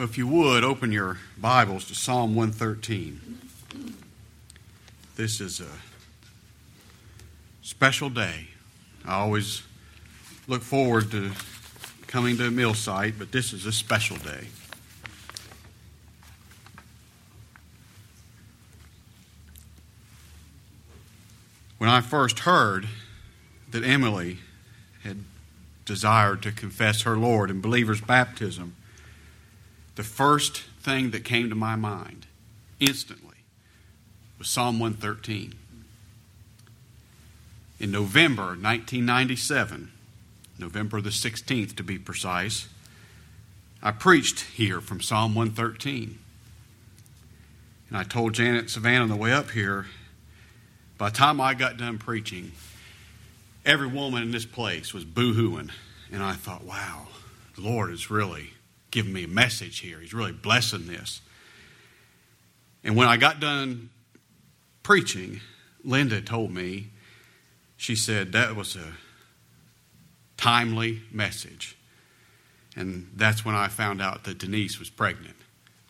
If you would, open your Bibles to Psalm 113. This is a special day. I always look forward to coming to a meal site, but this is a special day. When I first heard that Emily had desired to confess her Lord in believer's baptism, the first thing that came to my mind instantly was Psalm 113. In November 1997, November the 16th to be precise, I preached here from Psalm 113. And I told Janet Savannah on the way up here, by the time I got done preaching, every woman in this place was boo-hooing. And I thought, wow, the Lord is really giving me a message here. He's really blessing this. And when I got done preaching, Linda told me, she said, that was a timely message. And that's when I found out that Denise was pregnant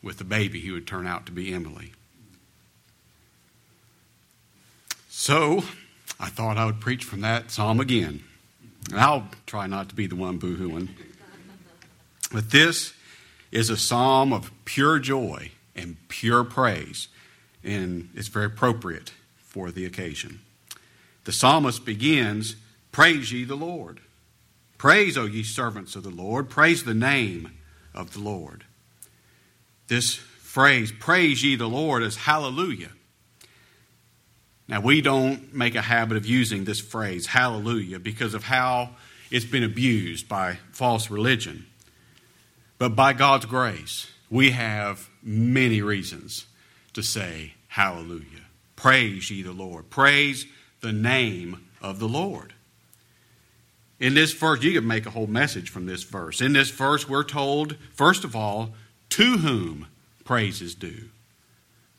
with the baby who would turn out to be Emily. So I thought I would preach from that psalm again. And I'll try not to be the one boo-hooing. But this is a psalm of pure joy and pure praise, and it's very appropriate for the occasion. The psalmist begins, "Praise ye the Lord. Praise, O ye servants of the Lord. Praise the name of the Lord." This phrase, "Praise ye the Lord," is hallelujah. Now, we don't make a habit of using this phrase, hallelujah, because of how it's been abused by false religion. But by God's grace, we have many reasons to say hallelujah. Praise ye the Lord. Praise the name of the Lord. In this verse, you could make a whole message from this verse. In this verse, we're told, first of all, to whom praise is due.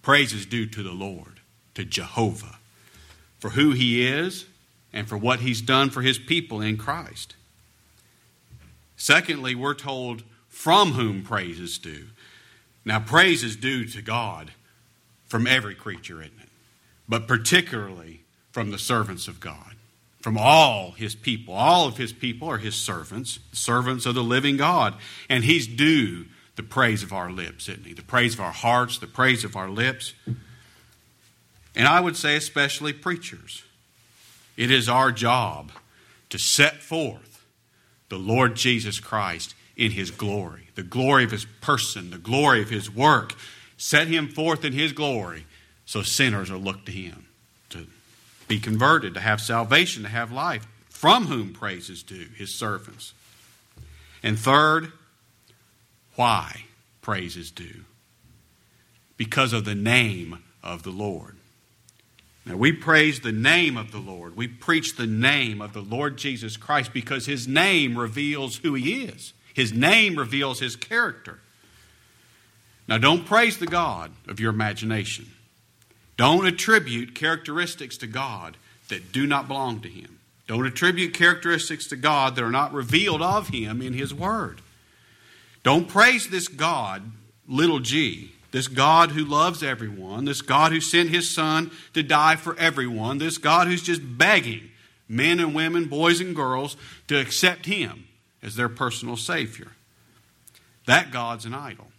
Praise is due to the Lord, to Jehovah, for who he is and for what he's done for his people in Christ. Secondly, we're told, from whom praise is due. Now, praise is due to God from every creature, isn't it? But particularly from the servants of God, from all his people. All of his people are his servants, servants of the living God. And he's due the praise of our lips, isn't he? The praise of our hearts, the praise of our lips. And I would say especially preachers. It is our job to set forth the Lord Jesus Christ in his glory, the glory of his person, the glory of his work. Set him forth in his glory so sinners will look to him to be converted, to have salvation, to have life, from whom praise is due, his servants. And third, why praise is due? Because of the name of the Lord. Now, we praise the name of the Lord. We preach the name of the Lord Jesus Christ because his name reveals who he is. His name reveals his character. Now, don't praise the God of your imagination. Don't attribute characteristics to God that do not belong to him. Don't attribute characteristics to God that are not revealed of him in his word. Don't praise this God, little g, this God who loves everyone, this God who sent his son to die for everyone, this God who's just begging men and women, boys and girls, to accept him as their personal Savior. That God's an idol.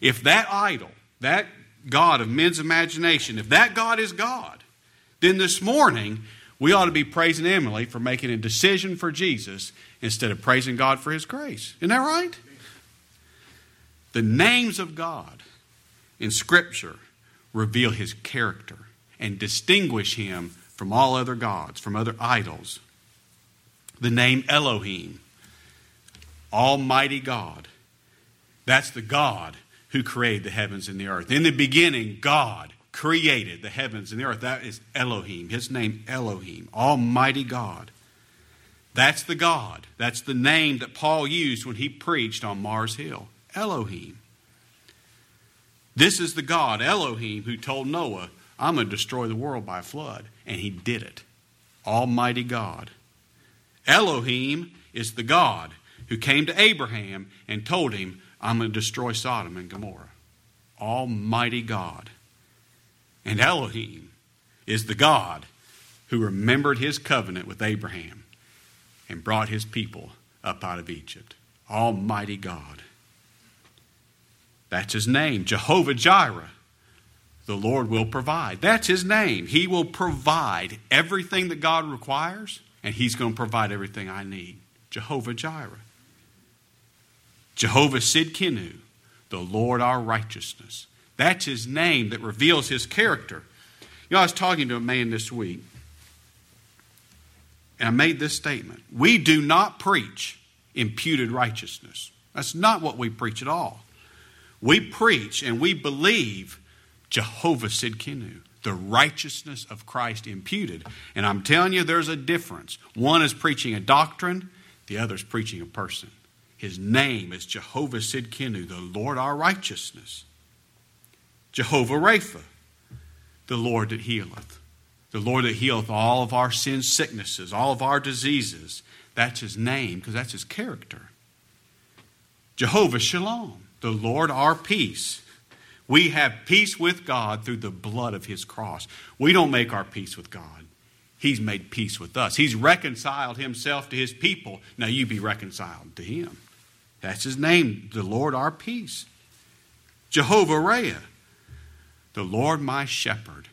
If that idol, that God of men's imagination, if that God is God, then this morning we ought to be praising Emily for making a decision for Jesus instead of praising God for his grace. Isn't that right? The names of God in Scripture reveal his character and distinguish him from all other gods, from other idols. The name Elohim, Almighty God. That's the God who created the heavens and the earth. In the beginning, God created the heavens and the earth. That is Elohim. His name Elohim, Almighty God. That's the God. That's the name that Paul used when he preached on Mars Hill. Elohim. This is the God, Elohim, who told Noah, I'm going to destroy the world by a flood. And he did it. Almighty God. Elohim is the God who came to Abraham and told him, I'm going to destroy Sodom and Gomorrah. Almighty God. And Elohim is the God who remembered his covenant with Abraham and brought his people up out of Egypt. Almighty God. That's his name, Jehovah-Jireh. The Lord will provide. That's his name. He will provide everything that God requires, and he's going to provide everything I need. Jehovah-Jireh. Jehovah Sidkenu, the Lord our righteousness. That's his name that reveals his character. You know, I was talking to a man this week, and I made this statement. We do not preach imputed righteousness. That's not what we preach at all. We preach and we believe Jehovah Sidkenu, the righteousness of Christ imputed. And I'm telling you, there's a difference. One is preaching a doctrine, the other is preaching a person. His name is Jehovah Sidkenu, the Lord our righteousness. Jehovah Rapha, the Lord that healeth. The Lord that healeth all of our sins, sicknesses, all of our diseases. That's his name because that's his character. Jehovah Shalom, the Lord our peace. We have peace with God through the blood of his cross. We don't make our peace with God. He's made peace with us. He's reconciled himself to his people. Now you be reconciled to him. That's his name, the Lord our peace. Jehovah Raya, the Lord my shepherd.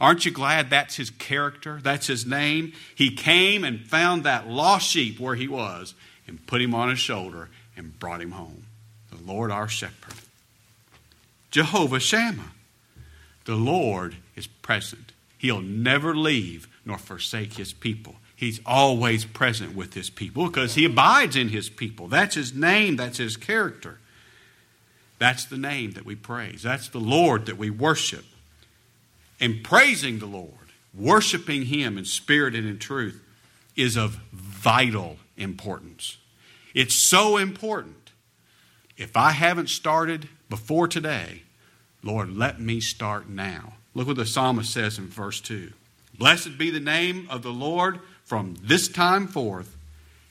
Aren't you glad that's his character? That's his name. He came and found that lost sheep where he was and put him on his shoulder and brought him home. The Lord our shepherd. Jehovah Shammah. The Lord is present. He'll never leave nor forsake his people. He's always present with his people because he abides in his people. That's his name. That's his character. That's the name that we praise. That's the Lord that we worship. And praising the Lord, worshiping him in spirit and in truth, is of vital importance. It's so important. If I haven't started before today, Lord, let me start now. Look what the psalmist says in verse 2. Blessed be the name of the Lord from this time forth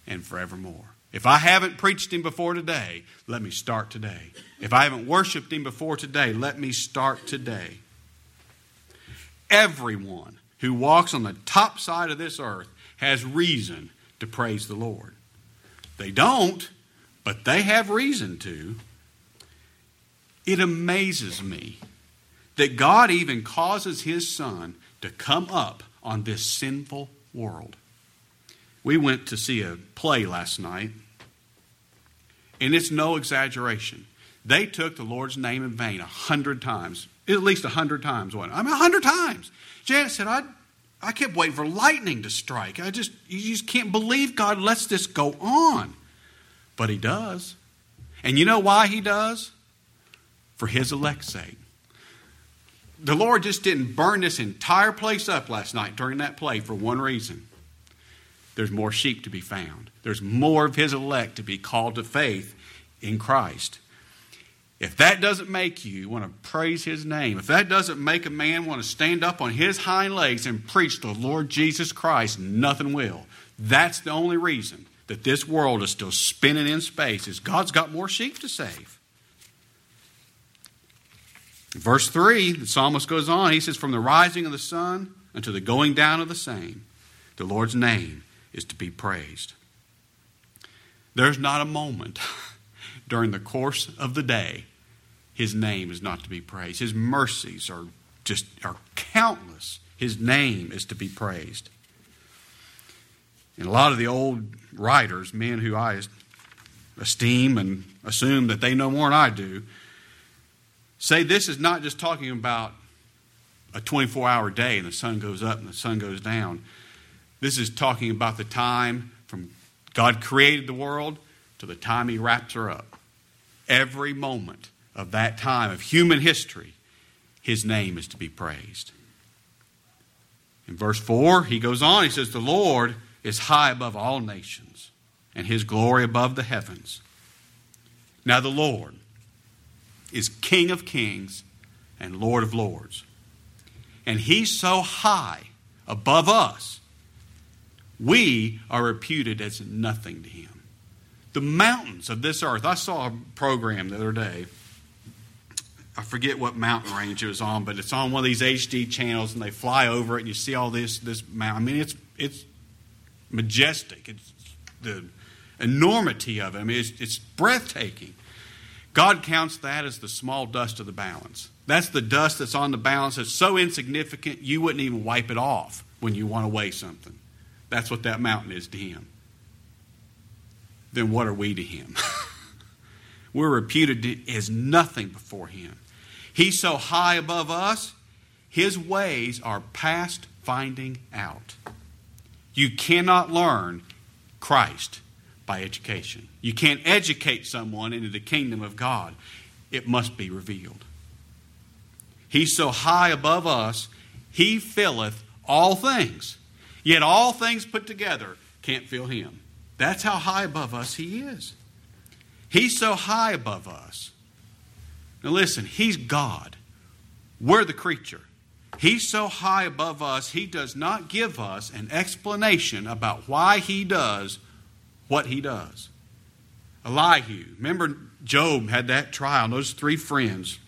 and forevermore. If I haven't preached him before today, let me start today. If I haven't worshiped him before today, let me start today. Everyone who walks on the top side of this earth has reason to praise the Lord. They don't. But they have reason to. It amazes me that God even causes his son to come up on this sinful world. We went to see a play last night, and it's no exaggeration. They took the Lord's name in vain 100 times, at least 100 times. 100 times. Janet said, I kept waiting for lightning to strike. You just can't believe God lets this go on. But he does. And you know why he does? For his elect's sake. The Lord just didn't burn this entire place up last night during that play for one reason. There's more sheep to be found. There's more of his elect to be called to faith in Christ. If that doesn't make you want to praise his name, if that doesn't make a man want to stand up on his hind legs and preach the Lord Jesus Christ, nothing will. That's the only reason that this world is still spinning in space is God's got more sheep to save. Verse 3, the psalmist goes on. He says, from the rising of the sun until the going down of the same, the Lord's name is to be praised. There's not a moment during the course of the day his name is not to be praised. His mercies are countless. His name is to be praised. And a lot of the old writers, men who I esteem and assume that they know more than I do, say this is not just talking about a 24-hour day and the sun goes up and the sun goes down. This is talking about the time from God created the world to the time he wraps her up. Every moment of that time of human history, his name is to be praised. In verse 4, he goes on, he says, the Lord is high above all nations, and his glory above the heavens. Now the Lord is King of kings and Lord of lords. And he's so high above us, we are reputed as nothing to him. The mountains of this earth. I saw a program the other day. I forget what mountain range it was on, but it's on one of these HD channels, and they fly over it, and you see all this mountain. I mean, it's majestic. It's the enormity of it. I mean, it's breathtaking. God counts that as the small dust of the balance. That's the dust that's on the balance that's so insignificant you wouldn't even wipe it off when you want to weigh something. That's what that mountain is to him. Then what are we to him? We're reputed as nothing before him. He's so high above us, his ways are past finding out. You cannot learn Christ by education. You can't educate someone into the kingdom of God. It must be revealed. He's so high above us, he filleth all things. Yet all things put together can't fill him. That's how high above us he is. He's so high above us. Now listen, he's God. We're the creature. He's so high above us, he does not give us an explanation about why he does what he does. Elihu, remember Job had that trial. And those three friends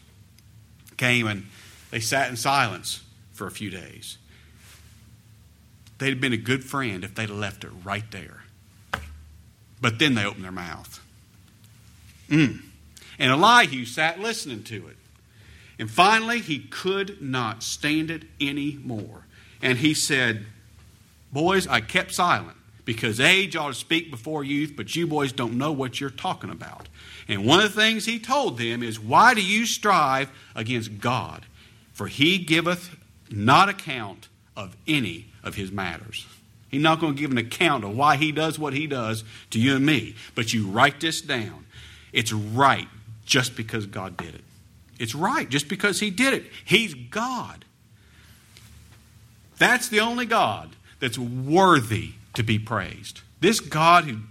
came and they sat in silence for a few days. They'd have been a good friend if they'd have left it right there. But then they opened their mouth. And Elihu sat listening to it. And finally, he could not stand it anymore. And he said, "Boys, I kept silent because age ought to speak before youth, but you boys don't know what you're talking about." And one of the things he told them is, "Why do you strive against God? For he giveth not account of any of his matters." He's not going to give an account of why he does what he does to you and me. But you write this down. It's right just because God did it. It's right just because he did it. He's God. That's the only God that's worthy to be praised. This God who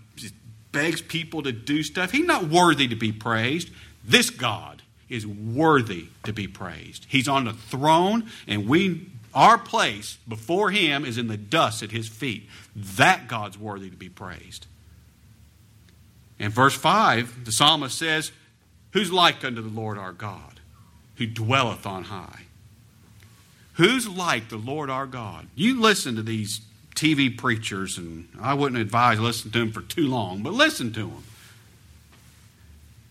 begs people to do stuff, he's not worthy to be praised. This God is worthy to be praised. He's on the throne, and our place before him is in the dust at his feet. That God's worthy to be praised. In verse 5, the psalmist says, "Who's like unto the Lord our God, who dwelleth on high?" Who's like the Lord our God? You listen to these TV preachers, and I wouldn't advise listening to them for too long, but listen to them.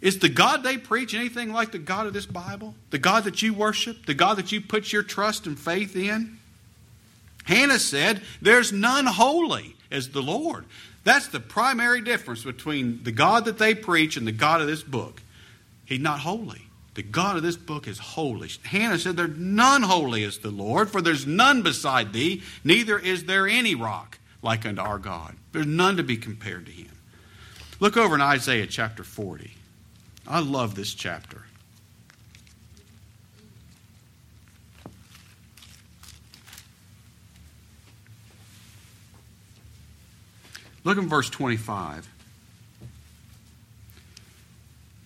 Is the God they preach anything like the God of this Bible? The God that you worship? The God that you put your trust and faith in? Hannah said, "There's none holy as the Lord." That's the primary difference between the God that they preach and the God of this book. He's not holy. The God of this book is holy. Hannah said, "There's none holy as the Lord, for there's none beside thee, neither is there any rock like unto our God." There's none to be compared to him. Look over in Isaiah chapter 40. I love this chapter. Look in verse 25.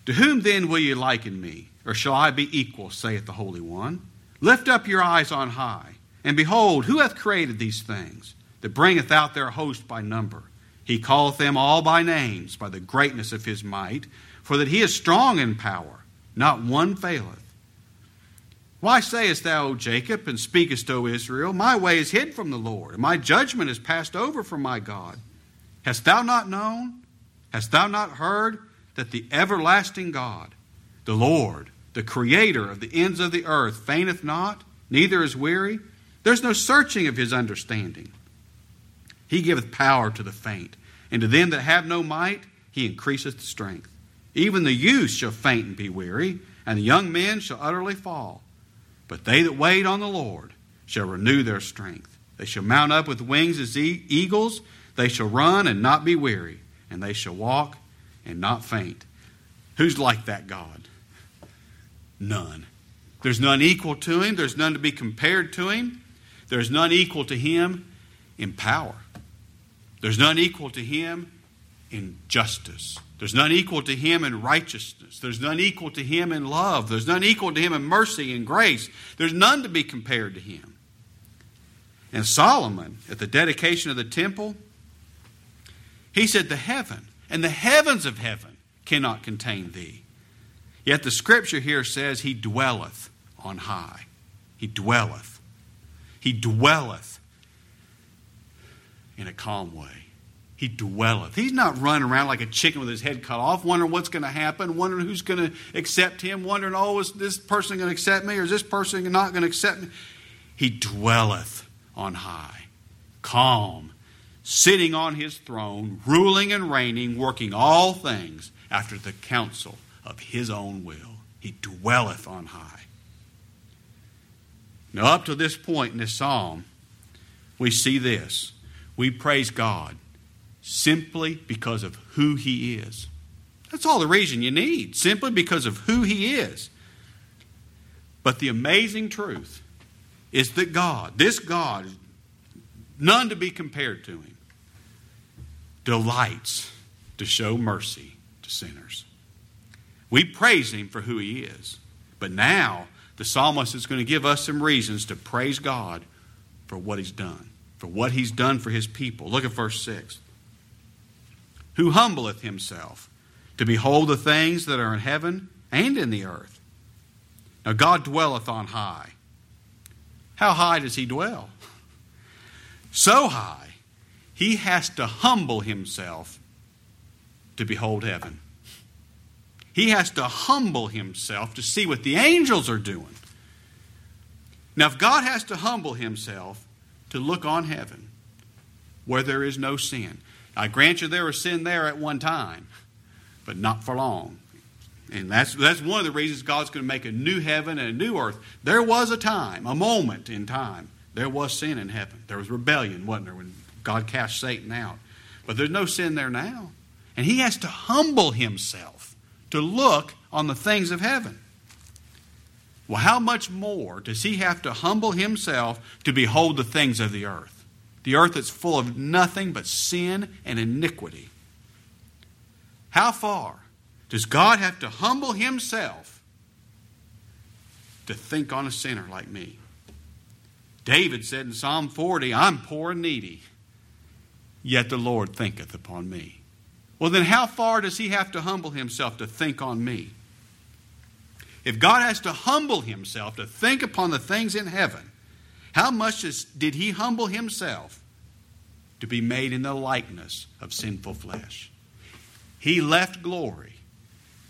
"To whom then will you liken me? Or shall I be equal, saith the Holy One? Lift up your eyes on high, and behold, who hath created these things, that bringeth out their host by number? He calleth them all by names, by the greatness of his might, for that he is strong in power, not one faileth. Why sayest thou, O Jacob, and speakest, O Israel, my way is hid from the Lord, and my judgment is passed over from my God? Hast thou not known? Hast thou not heard that the everlasting God, the Lord, the creator of the ends of the earth, fainteth not, neither is weary? There's no searching of his understanding. He giveth power to the faint, and to them that have no might, he increaseth strength. Even the youth shall faint and be weary, and the young men shall utterly fall. But they that wait on the Lord shall renew their strength. They shall mount up with wings as eagles. They shall run and not be weary, and they shall walk and not faint." Who's like that God? None. There's none equal to him. There's none to be compared to him. There's none equal to him in power. There's none equal to him in justice. There's none equal to him in righteousness. There's none equal to him in love. There's none equal to him in mercy and grace. There's none to be compared to him. And Solomon, at the dedication of the temple, he said, "The heaven and the heavens of heaven cannot contain thee. Yet the scripture here says he dwelleth on high. He dwelleth. He dwelleth in a calm way. He dwelleth. He's not running around like a chicken with his head cut off, wondering what's going to happen, wondering who's going to accept him, wondering, oh, is this person going to accept me or is this person not going to accept me? He dwelleth on high, calm, sitting on his throne, ruling and reigning, working all things after the counsel of his own will. He dwelleth on high. Now, up to this point in this psalm, we see this. We praise God simply because of who he is. That's all the reason you need, simply because of who he is. But the amazing truth is that God, this God, none to be compared to him, delights to show mercy to sinners. We praise him for who he is. But now the psalmist is going to give us some reasons to praise God for what he's done, for what he's done for his people. Look at verse 6. Who humbleth himself to behold the things that are in heaven and in the earth. Now God dwelleth on high. How high does he dwell? So high, he has to humble himself to behold heaven. He has to humble himself to see what the angels are doing. Now if God has to humble himself to look on heaven where there is no sin, I grant you there was sin there at one time, but not for long. And that's one of the reasons God's going to make a new heaven and a new earth. There was a time, a moment in time, there was sin in heaven. There was rebellion, wasn't there, when God cast Satan out. But there's no sin there now. And he has to humble himself to look on the things of heaven. Well, how much more does he have to humble himself to behold the things of the earth? The earth is full of nothing but sin and iniquity. How far does God have to humble himself to think on a sinner like me? David said in Psalm 40, I'm poor and needy, yet the Lord thinketh upon me. Well, then how far does he have to humble himself to think on me? If God has to humble himself to think upon the things in heaven, how much did he humble himself to be made in the likeness of sinful flesh? He left glory,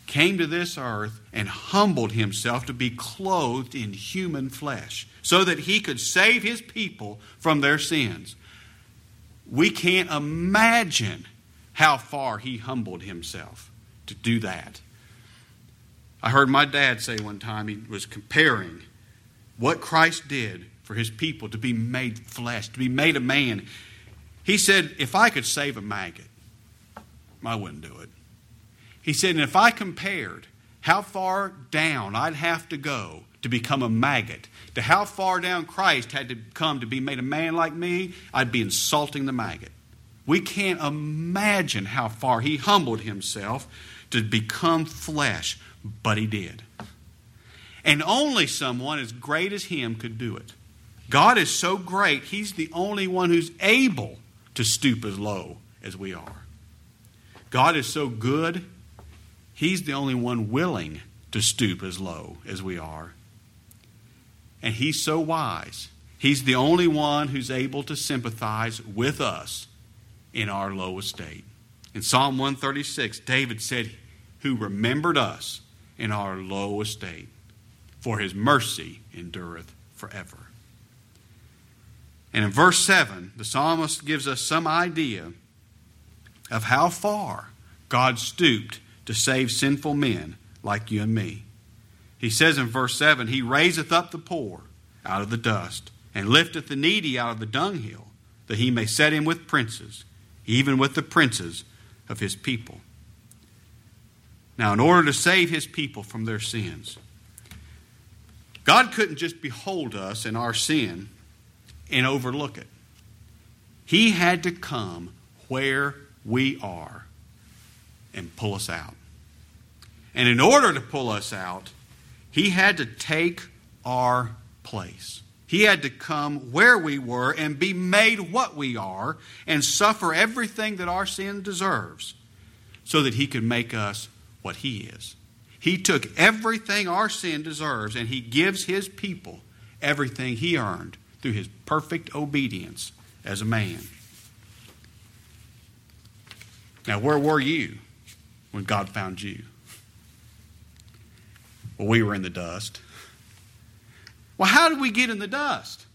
came to this earth, and humbled himself to be clothed in human flesh so that he could save his people from their sins. We can't imagine how far he humbled himself to do that. I heard my dad say one time, he was comparing what Christ did for his people to be made flesh, to be made a man. He said, if I could save a maggot, I wouldn't do it. He said, and if I compared how far down I'd have to go to become a maggot to how far down Christ had to come to be made a man like me, I'd be insulting the maggot. We can't imagine how far he humbled himself to become flesh, but he did. And only someone as great as him could do it. God is so great, he's the only one who's able to stoop as low as we are. God is so good, he's the only one willing to stoop as low as we are. And he's so wise, he's the only one who's able to sympathize with us in our low estate. In Psalm 136, David said, who remembered us in our low estate, for his mercy endureth forever. And in verse 7, the psalmist gives us some idea of how far God stooped to save sinful men like you and me. He says in verse 7, he raiseth up the poor out of the dust, and lifteth the needy out of the dunghill, that he may set him with princes, even with the princes of his people. Now, in order to save his people from their sins, God couldn't just behold us in our sin and overlook it. He had to come where we are and pull us out. And in order to pull us out, he had to take our place. He had to come where we were and be made what we are and suffer everything that our sin deserves so that he could make us what he is. He took everything our sin deserves, and he gives his people everything he earned through his perfect obedience as a man. Now, where were you when God found you? Well, we were in the dust. Well, how did we get in the dust?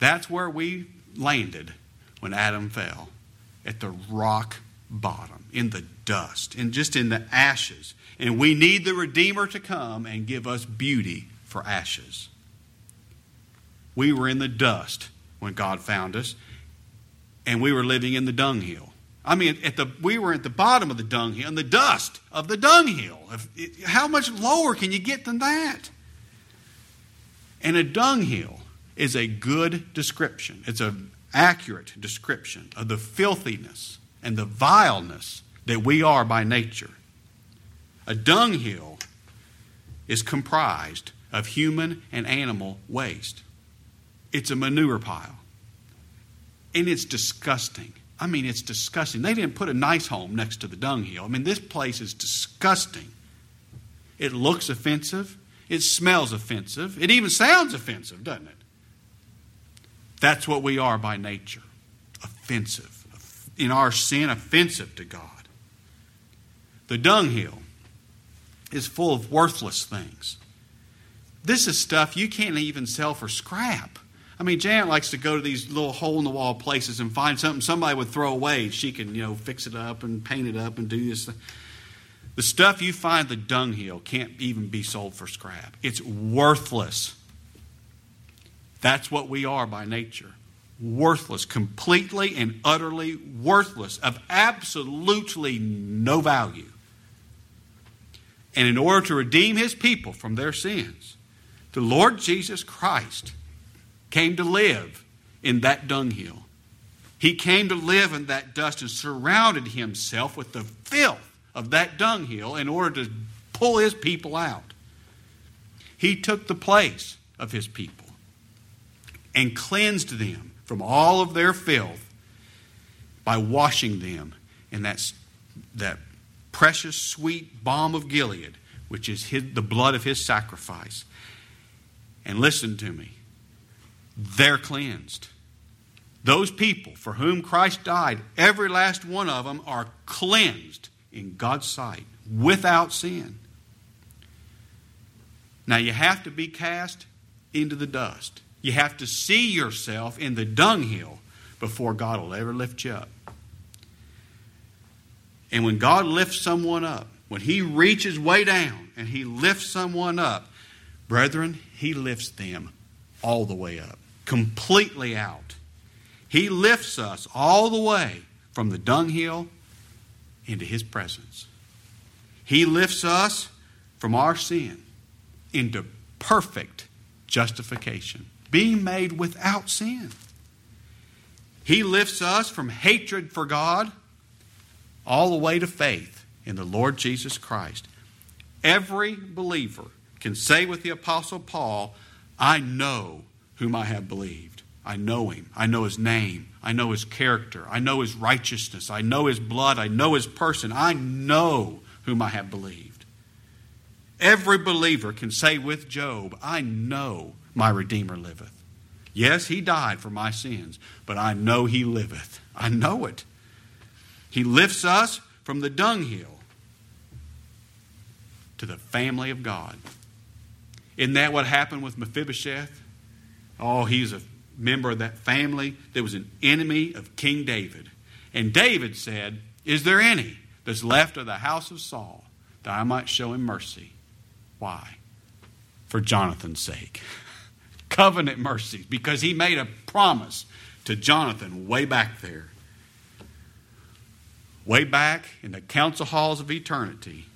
That's where we landed when Adam fell, at the rock bottom, in the dust, and just in the ashes. And we need the Redeemer to come and give us beauty for ashes. We were in the dust when God found us, and we were living in the dunghill. I mean, we were at the bottom of the dunghill, in the dust of the dunghill. How much lower can you get than that? And a dunghill is a good description. It's an accurate description of the filthiness and the vileness that we are by nature. A dunghill is comprised of human and animal waste. It's a manure pile. And it's disgusting. I mean, it's disgusting. They didn't put a nice home next to the dunghill. I mean, this place is disgusting. It looks offensive. It smells offensive. It even sounds offensive, doesn't it? That's what we are by nature. Offensive. In our sin, offensive to God. The dunghill is full of worthless things. This is stuff you can't even sell for scrap. I mean, Janet likes to go to these little hole-in-the-wall places and find something somebody would throw away. She can, fix it up and paint it up and do this. The stuff you find the dunghill can't even be sold for scrap. It's worthless. That's what we are by nature. Worthless, completely and utterly worthless, of absolutely no value. And in order to redeem his people from their sins, the Lord Jesus Christ came to live in that dunghill. He came to live in that dust and surrounded himself with the filth of that dunghill in order to pull his people out. He took the place of his people and cleansed them from all of their filth by washing them in that precious, sweet balm of Gilead, which is the blood of his sacrifice. And listen to me. They're cleansed. Those people for whom Christ died, every last one of them are cleansed in God's sight without sin. Now you have to be cast into the dust. You have to see yourself in the dunghill before God will ever lift you up. And when God lifts someone up, when he reaches way down and he lifts someone up, brethren, he lifts them all the way up, completely out. He lifts us all the way from the dunghill into his presence. He lifts us from our sin into perfect justification, being made without sin. He lifts us from hatred for God all the way to faith in the Lord Jesus Christ. Every believer can say with the Apostle Paul, I know whom I have believed. I know him. I know his name. I know his character. I know his righteousness. I know his blood. I know his person. I know whom I have believed. Every believer can say with Job, I know my Redeemer liveth. Yes, he died for my sins, but I know he liveth. I know it. He lifts us from the dunghill to the family of God. Isn't that what happened with Mephibosheth? Oh, he's a member of that family that was an enemy of King David. And David said, is there any that's left of the house of Saul that I might show him mercy? Why? For Jonathan's sake. Covenant mercies, because he made a promise to Jonathan way back there. Way back in the council halls of eternity,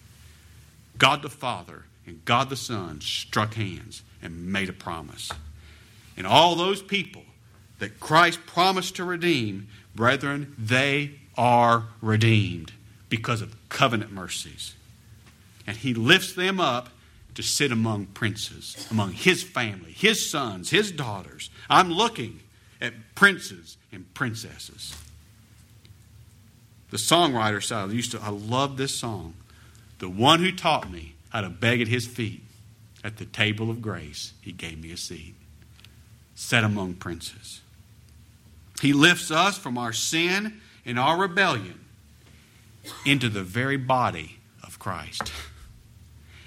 God the Father and God the Son struck hands and made a promise. And all those people that Christ promised to redeem, brethren, they are redeemed because of covenant mercies. And he lifts them up to sit among princes, among his family, his sons, his daughters. I'm looking at princes and princesses. The songwriter side. I love this song. The one who taught me how to beg at his feet, at the table of grace, he gave me a seat. Set among princes. He lifts us from our sin and our rebellion into the very body of Christ.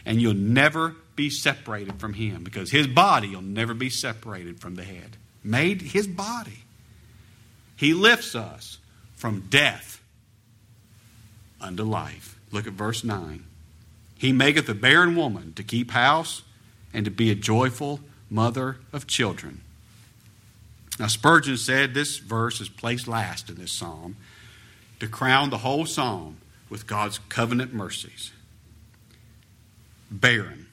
And you'll never be separated from him, because his body will never be separated from the head. Made his body. He lifts us from death unto life. Look at verse 9. He maketh the barren woman to keep house and to be a joyful mother of children. Now Spurgeon said this verse is placed last in this psalm to crown the whole psalm with God's covenant mercies. Barren.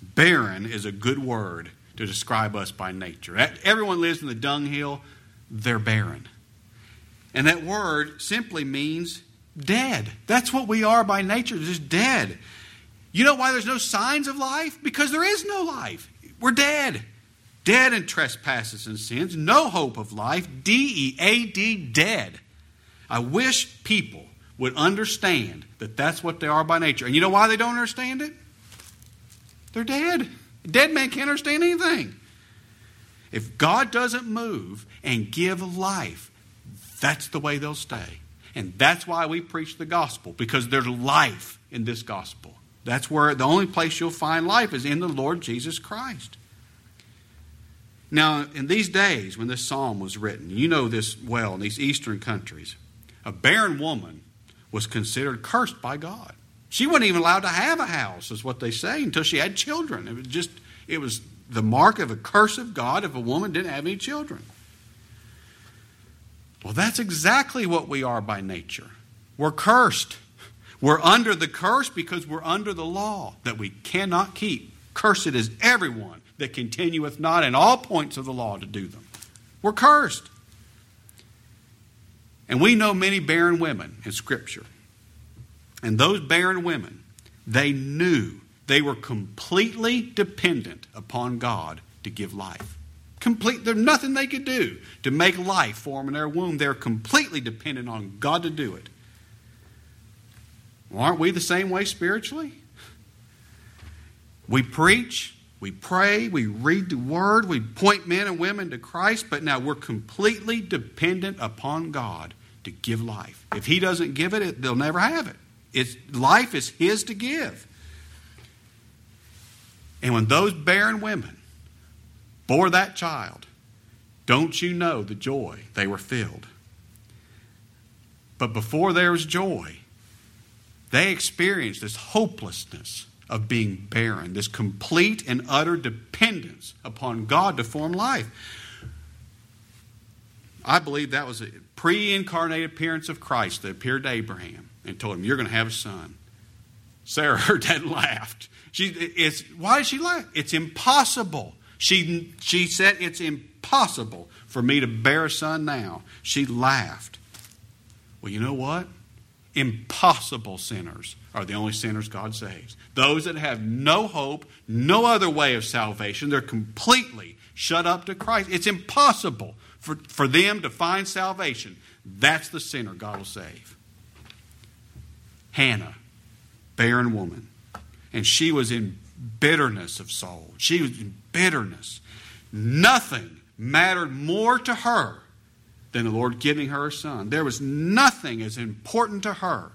Barren is a good word to describe us by nature. Everyone lives in the dunghill. They're barren. And that word simply means dead. That's what we are by nature, just dead. You know why there's no signs of life? Because there is no life. We're dead. Dead in trespasses and sins. No hope of life. D-E-A-D, dead. I wish people would understand that that's what they are by nature. And you know why they don't understand it? They're dead. A dead man can't understand anything. If God doesn't move and give life, that's the way they'll stay. And that's why we preach the gospel, because there's life in this gospel. That's where the only place you'll find life is in the Lord Jesus Christ. Now, in these days when this psalm was written, you know this well, in these eastern countries, a barren woman was considered cursed by God. She wasn't even allowed to have a house, is what they say, until she had children. It was the mark of a curse of God if a woman didn't have any children. Well, that's exactly what we are by nature. We're cursed. We're under the curse because we're under the law that we cannot keep. Cursed is everyone that continueth not in all points of the law to do them. We're cursed. And we know many barren women in Scripture. And those barren women, they knew they were completely dependent upon God to give life. There's nothing they could do to make life form in their womb. They're completely dependent on God to do it. Well, aren't we the same way spiritually? We preach, we pray, we read the Word, we point men and women to Christ, but now we're completely dependent upon God to give life. If He doesn't give it, they'll never have it. Life is His to give. And when those barren women bore that child, don't you know the joy they were filled? But before there was joy, they experienced this hopelessness of being barren, this complete and utter dependence upon God to form life. I believe that was a pre-incarnate appearance of Christ that appeared to Abraham and told him, "You're going to have a son." Sarah heard that and laughed. Why did she laugh? It's impossible. She said, "It's impossible for me to bear a son now." She laughed. Well, you know what? Impossible sinners are the only sinners God saves. Those that have no hope, no other way of salvation, they're completely shut up to Christ. It's impossible for them to find salvation. That's the sinner God will save. Hannah, barren woman, and she was in bitterness of soul. She was in bitterness. Nothing mattered more to her than the Lord giving her a son. There was nothing as important to her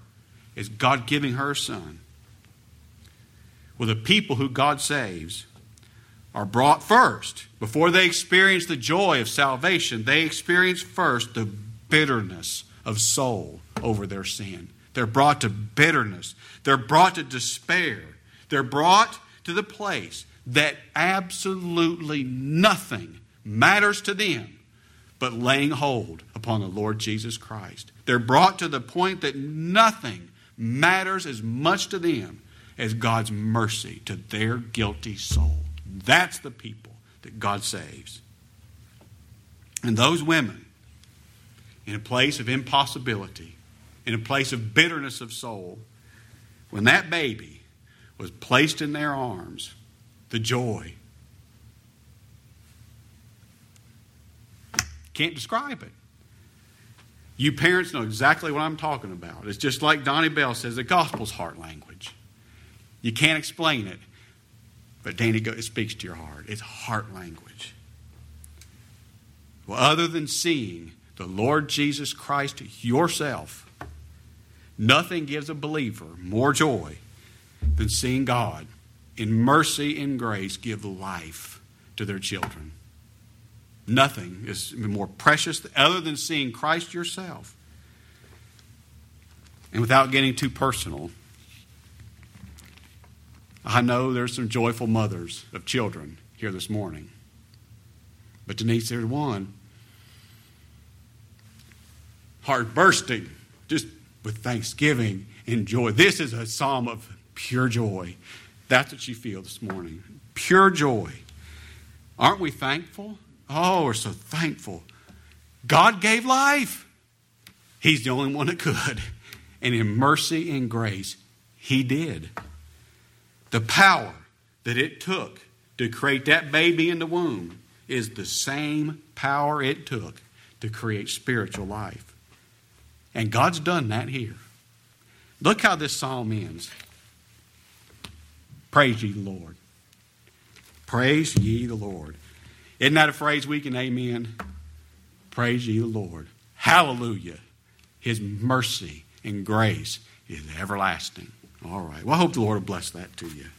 as God giving her a son. Well, the people who God saves are brought first. Before they experience the joy of salvation, they experience first the bitterness of soul over their sin. They're brought to bitterness. They're brought to despair. They're brought to the place that absolutely nothing matters to them but laying hold upon the Lord Jesus Christ. They're brought to the point that nothing matters as much to them as God's mercy to their guilty soul. That's the people that God saves. And those women, in a place of impossibility, in a place of bitterness of soul, when that baby was placed in their arms, the joy. Can't describe it. You parents know exactly what I'm talking about. It's just like Donnie Bell says, the gospel's heart language. You can't explain it, but Danny, it speaks to your heart. It's heart language. Well, other than seeing the Lord Jesus Christ yourself, nothing gives a believer more joy than seeing God in mercy and grace give life to their children. Nothing is more precious other than seeing Christ yourself. And without getting too personal, I know there's some joyful mothers of children here this morning. But Denise, there's one, heart bursting, just with thanksgiving and joy. This is a psalm of pure joy. That's what you feel this morning. Pure joy. Aren't we thankful? Oh, we're so thankful. God gave life. He's the only one that could. And in mercy and grace, He did. The power that it took to create that baby in the womb is the same power it took to create spiritual life. And God's done that here. Look how this psalm ends. Praise ye the Lord. Praise ye the Lord. Isn't that a phrase we can amen? Praise ye the Lord. Hallelujah. His mercy and grace is everlasting. All right. Well, I hope the Lord will bless that to you.